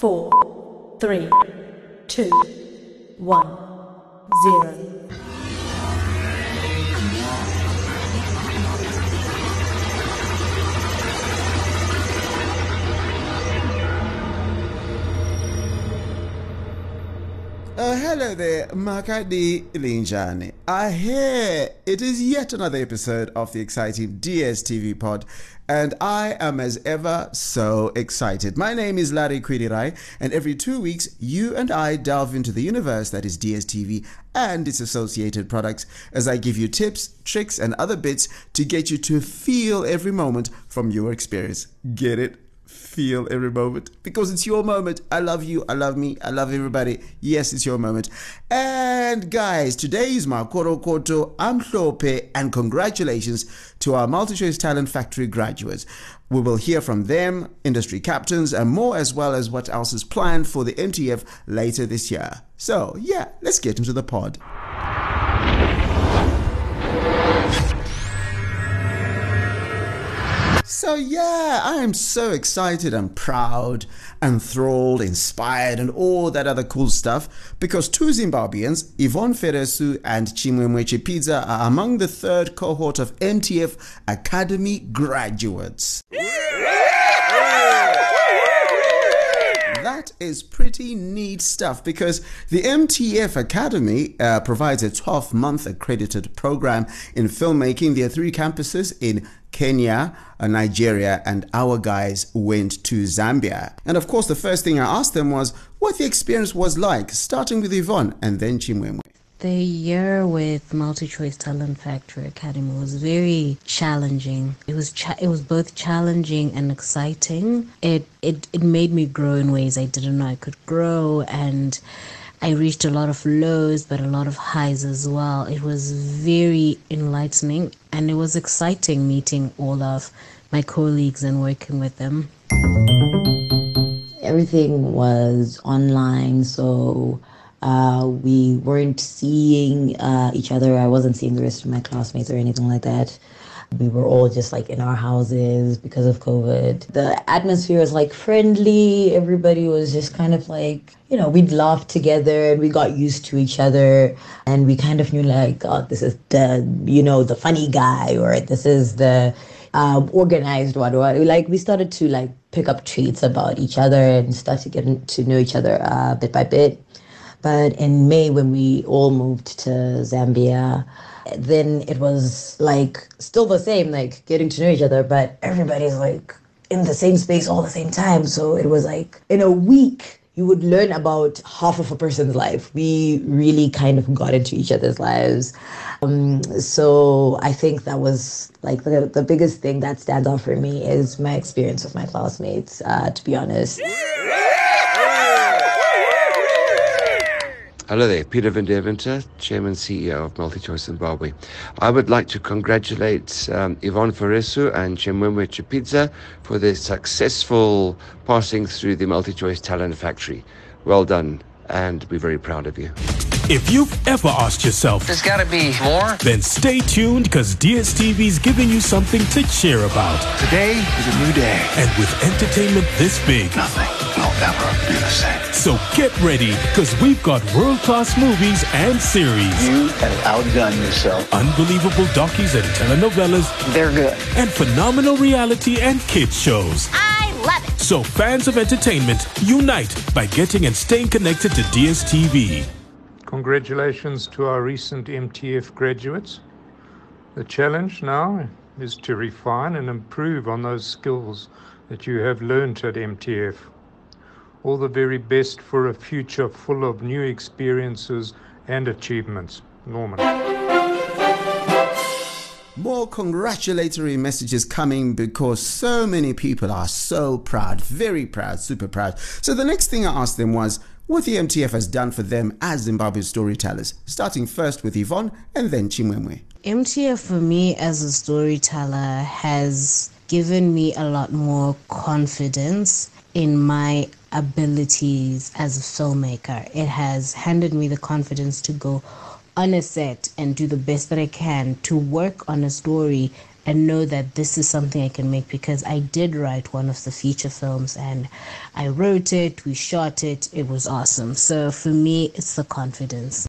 4, 3, 2, 1, 0. Hello there, Makadi Linjani. I hear it is yet another episode of the exciting DSTV pod, and I am as ever so excited. My name is Larry Quirirai, and every 2 weeks, you and I delve into the universe that is DSTV and its associated products as I give you tips, tricks, and other bits to get you to feel every moment from your experience. Get it? Feel every moment, because it's your moment. I love you, I love me, I love everybody. Yes, it's your moment. And guys, today is my Makorokoto, Amhlope, and congratulations to our Multi-Choice Talent Factory graduates. We will hear from them, industry captains, and more, as well as what else is planned for the MTF later this year. So yeah, let's get into the pod. So yeah, I am so excited and proud, enthralled, inspired, and all that other cool stuff, because two Zimbabweans, Yvonne Feresu and Chimwemwe Chipiza, are among the third cohort of MTF Academy graduates. That is pretty neat stuff, because the MTF Academy provides a 12-month accredited program in filmmaking. There are 3 campuses in Kenya, Nigeria, and our guys went to Zambia. And of course, the first thing I asked them was what the experience was like, starting with Yvonne and then Chimwemwe. The year with Multi-Choice Talent Factory Academy was very challenging. It was both challenging and exciting. It made me grow in ways I didn't know I could grow, and I reached a lot of lows but a lot of highs as well. It was very enlightening, and it was exciting meeting all of my colleagues and working with them. Everything was online, so we weren't seeing each other. I wasn't seeing the rest of my classmates or anything like that. We were all just like in our houses because of COVID. The atmosphere was like friendly. Everybody was just kind of like, you know, we'd laugh together and we got used to each other, and we kind of knew like, oh, this is the, you know, the funny guy, or this is the organized one. Like, we started to like pick up traits about each other and start to get to know each other bit by bit. But in May, when we all moved to Zambia, then it was like still the same, like getting to know each other, but everybody's like in the same space all the same time. So it was like in a week, you would learn about half of a person's life. We really kind of got into each other's lives. So I think that was like the biggest thing that stands out for me is my experience with my classmates, to be honest. Hello there, Peter Vendeeventer, Chairman and CEO of Multi-Choice Zimbabwe. I would like to congratulate Yvonne Feresu and Chimwemwe Chipiza for their successful passing through the Multi-Choice Talent Factory. Well done, and we're very proud of you. If you've ever asked yourself, there's got to be more, then stay tuned, because DSTV's giving you something to cheer about. Today is a new day. And with entertainment this big, nothing will ever be the same. So get ready, because we've got world-class movies and series. You have outdone yourself. Unbelievable docus and telenovelas. They're good. And phenomenal reality and kids shows. I love it. So fans of entertainment, unite by getting and staying connected to DSTV. Congratulations to our recent MTF graduates. The challenge now is to refine and improve on those skills that you have learned at MTF. All the very best for a future full of new experiences and achievements. Norman. More congratulatory messages coming, because so many people are so proud, very proud, super proud. So the next thing I asked them was what the MTF has done for them as Zimbabwe storytellers, starting first with Yvonne and then Chimwemwe. MTF for me as a storyteller has given me a lot more confidence in my abilities as a filmmaker. It has handed me the confidence to go on a set and do the best that I can to work on a story and know that this is something I can make, because I did write one of the feature films and I wrote it, we shot it, it was awesome. So for me, it's the confidence.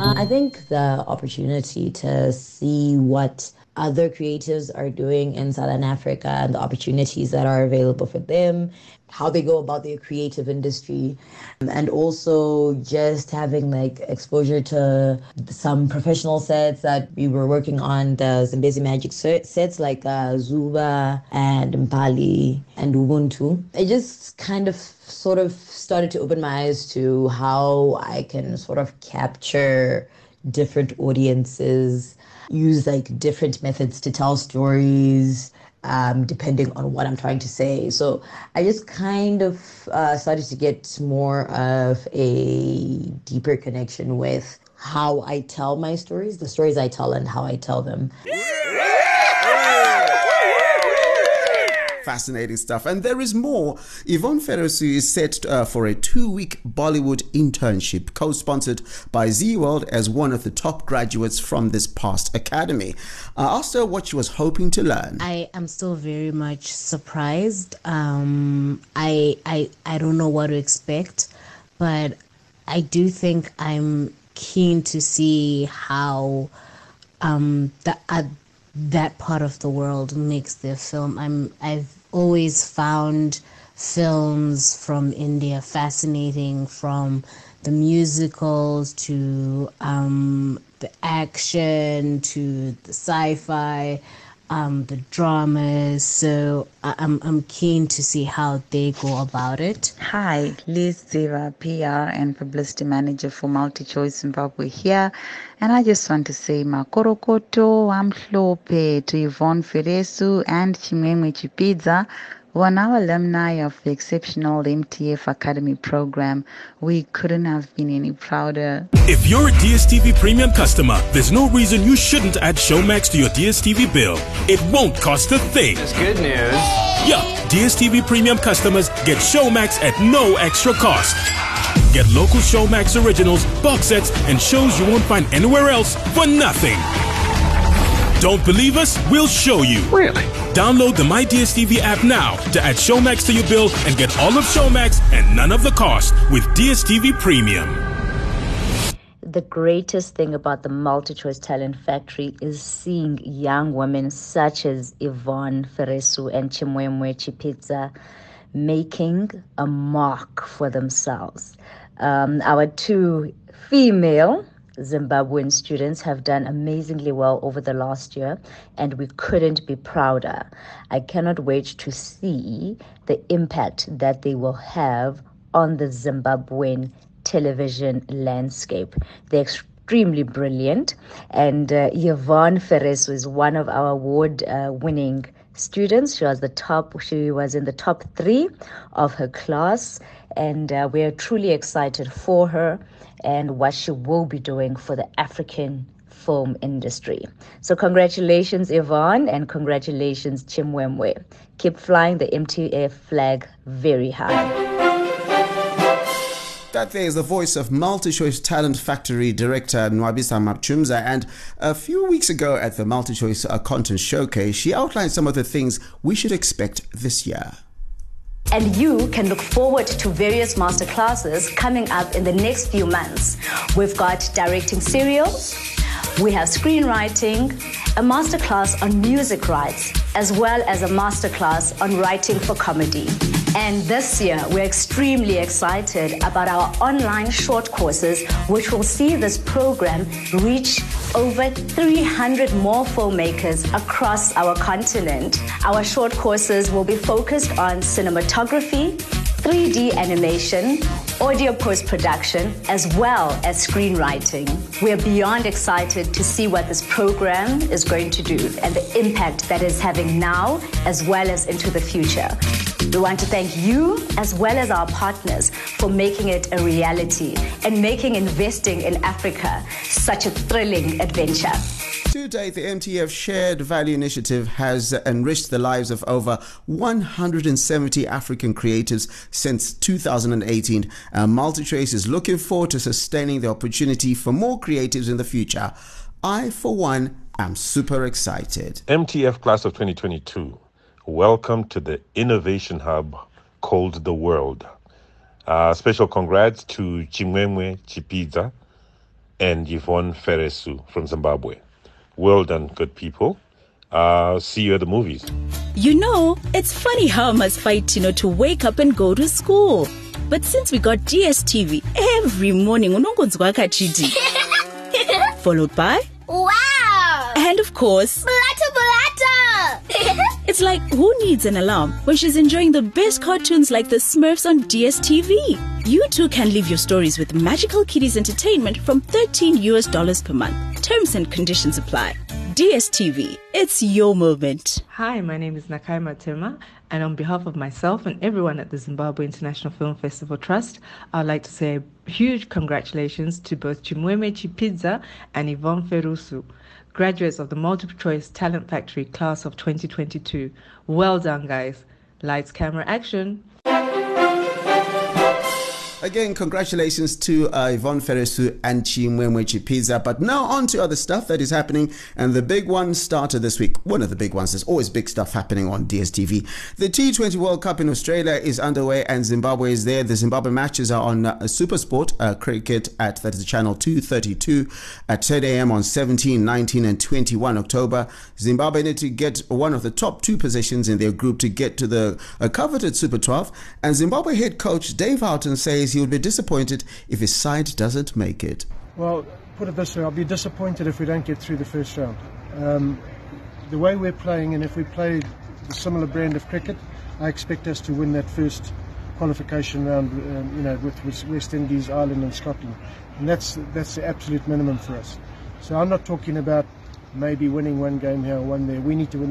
I think the opportunity to see what other creatives are doing in Southern Africa and the opportunities that are available for them, how they go about their creative industry, and also just having like exposure to some professional sets that we were working on, the Zimbezi Magic sets like Zuba and Mpali and Ubuntu. It just kind of sort of started to open my eyes to how I can sort of capture different audiences, use like different methods to tell stories, depending on what I'm trying to say. So I just kind of started to get more of a deeper connection with how I tell my stories, the stories I tell and how I tell them. Fascinating stuff. And there is more. Yvonne Feresu is set for a 2-week Bollywood internship co-sponsored by Z World as one of the top graduates from this past academy. I asked her what she was hoping to learn. I am still very much surprised. I don't know what to expect, but I do think I'm keen to see how that part of the world makes their film. I've always found films from India fascinating, from the musicals to the action to the sci-fi, the dramas. So I'm keen to see how they go about it. Hi, Liz Ziva, PR and publicity manager for MultiChoice Zimbabwe here. And I just want to say makorokoto amhlope to Yvonne Feresu and Chimwemwe Chipiza, who are now alumni of the exceptional MTF Academy program. We couldn't have been any prouder. If you're a DSTV Premium customer, there's no reason you shouldn't add Showmax to your DSTV bill. It won't cost a thing. That's good news. Yeah, DSTV Premium customers get Showmax at no extra cost. Get local Showmax originals, box sets, and shows you won't find anywhere else for nothing. Don't believe us? We'll show you. Really? Download the My DSTV app now to add Showmax to your bill and get all of Showmax and none of the cost with DSTV Premium. The greatest thing about the MultiChoice Talent Factory is seeing young women such as Yvonne Feresu and Chimwemwe Chipiza making a mark for themselves. Our two female Zimbabwean students have done amazingly well over the last year, and we couldn't be prouder. I cannot wait to see the impact that they will have on the Zimbabwean television landscape. They're extremely brilliant, and Yvonne Feresu is one of our award-winning students. She was in the top 3 of her class, and we are truly excited for her and what she will be doing for the African film industry. So congratulations, Yvonne, and congratulations, Chimwemwe. Keep flying the MTF flag very high. That there is the voice of MultiChoice Talent Factory director Nwabisa Mapchumza. And a few weeks ago at the MultiChoice Content Showcase, she outlined some of the things we should expect this year. And you can look forward to various masterclasses coming up in the next few months. We've got directing serials, we have screenwriting, a masterclass on music rights, as well as a masterclass on writing for comedy. And this year, we're extremely excited about our online short courses, which will see this program reach over 300 more filmmakers across our continent. Our short courses will be focused on cinematography, 3D animation, audio post-production, as well as screenwriting. We are beyond excited to see what this program is going to do and the impact that it's having now, as well as into the future. We want to thank you, as well as our partners, for making it a reality and making investing in Africa such a thrilling adventure. To date, the MTF Shared Value Initiative has enriched the lives of over 170 African creatives since 2018. MultiChoice is looking forward to sustaining the opportunity for more creatives in the future. I, for one, am super excited. MTF Class of 2022, welcome to the Innovation Hub called The World. Special congrats to Chimwemwe Chipiza and Yvonne Feresu from Zimbabwe. Well done, good people. See you at the movies. You know, it's funny how I must fight, to wake up and go to school. But since we got DSTV every morning, followed by... Wow! And of course... Blatter, blatter! It's like, who needs an alarm when she's enjoying the best cartoons like the Smurfs on DSTV? You too can live your stories with Magical Kitties Entertainment from $13 per month. Terms and conditions apply. DSTV, it's your moment. Hi, my name is Nakaima Matema, and on behalf of myself and everyone at the Zimbabwe International Film Festival Trust, I'd like to say a huge congratulations to both Chimwemwe Chipiza and Yvonne Feresu, graduates of the Multi-Choice Talent Factory Class of 2022. Well done, guys. Lights, camera, action. Again, congratulations to Yvonne Feresu and Chimwemwe Chipiza. But now on to other stuff that is happening. And the big one started this week. One of the big ones. There's always big stuff happening on DSTV. The T20 World Cup in Australia is underway and Zimbabwe is there. The Zimbabwe matches are on Supersport cricket at, that is channel 232 at 10 a.m. on 17, 19 and 21 October. Zimbabwe need to get one of the top two positions in their group to get to the coveted Super 12. And Zimbabwe head coach Dave Houghton says he would be disappointed if his side doesn't make it. Well, put it this way, I'll be disappointed if we don't get through the first round. The way we're playing, and if we play a similar brand of cricket, I expect us to win that first qualification round, with West Indies, Ireland and Scotland. And that's the absolute minimum for us. So I'm not talking about maybe winning one game here or one there. We need to win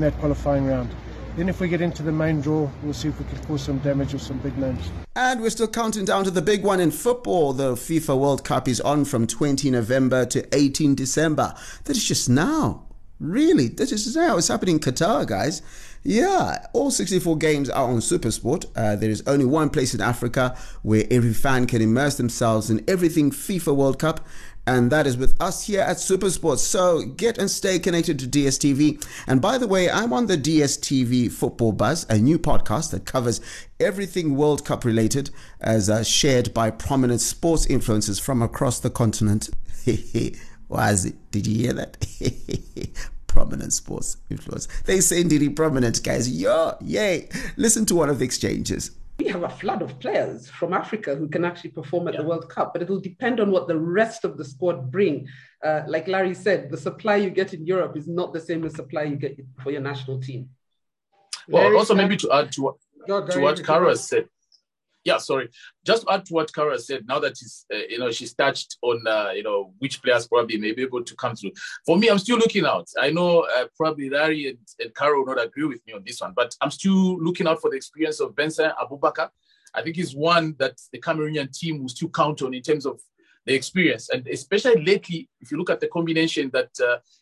that qualifying round. Then if we get into the main draw, we'll see if we can cause some damage with some big names. And we're still counting down to the big one in football. The FIFA World Cup is on from 20 November to 18 December. That is just now. Really, that is now. It's happening in Qatar, guys. Yeah, all 64 games are on Supersport. There is only one place in Africa where every fan can immerse themselves in everything FIFA World Cup, and that is with us here at Supersport. So get and stay connected to DSTV. And by the way, I'm on the DSTV Football Buzz, a new podcast that covers everything World Cup related, as shared by prominent sports influencers from across the continent. Wazi, did you hear that? Prominent sports influence. They say Ndidi prominent, guys. Yo, yay. Listen to one of the exchanges. We have a flood of players from Africa who can actually perform at the World Cup, but it will depend on what the rest of the squad bring. Like Larry said, the supply you get in Europe is not the same as supply you get for your national team. Well, Larry also said, maybe to add to what Kara said. Yeah, sorry. Just add to what Kara said. Now that she's touched on which players probably may be able to come through. For me, I'm still looking out. I know probably Larry and Kara will not agree with me on this one, but I'm still looking out for the experience of Benson Abubakar. I think he's one that the Cameroonian team will still count on in terms of the experience, and especially lately, if you look at the combination that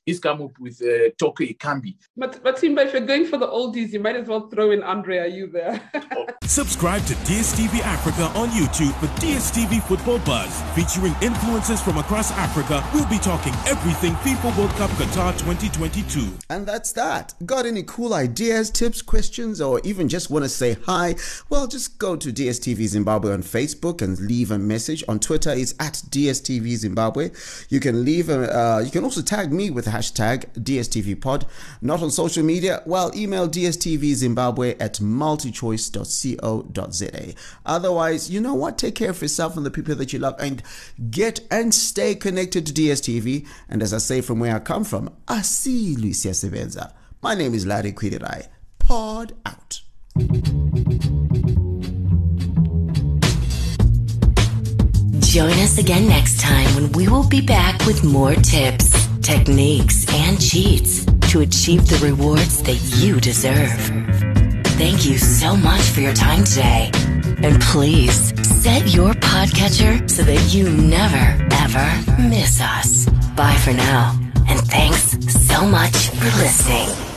he's come up with, Tokyo, it can be. But Simba, if you're going for the oldies, you might as well throw in Andrea, you there. Oh. Subscribe to DSTV Africa on YouTube for DSTV Football Buzz, featuring influencers from across Africa. We'll be talking everything FIFA World Cup Qatar 2022. And that's that. Got any cool ideas, tips, questions, or even just want to say hi? Well, just go to DSTV Zimbabwe on Facebook and leave a message. On Twitter, it's at DSTV Zimbabwe. You can leave you can also tag me with the hashtag DSTVpod. Not on social media? Well, email dstvzimbabwe@multichoice.co.za. Otherwise, you know what? Take care of yourself and the people that you love, and get and stay connected to DSTV. And as I say, from where I come from, I see Lucia Sevenza. My name is Larry Quirirai. Pod out. Join us again next time when we will be back with more tips, techniques, and cheats to achieve the rewards that you deserve. Thank you so much for your time today. And please set your podcatcher so that you never, ever miss us. Bye for now. And thanks so much for listening.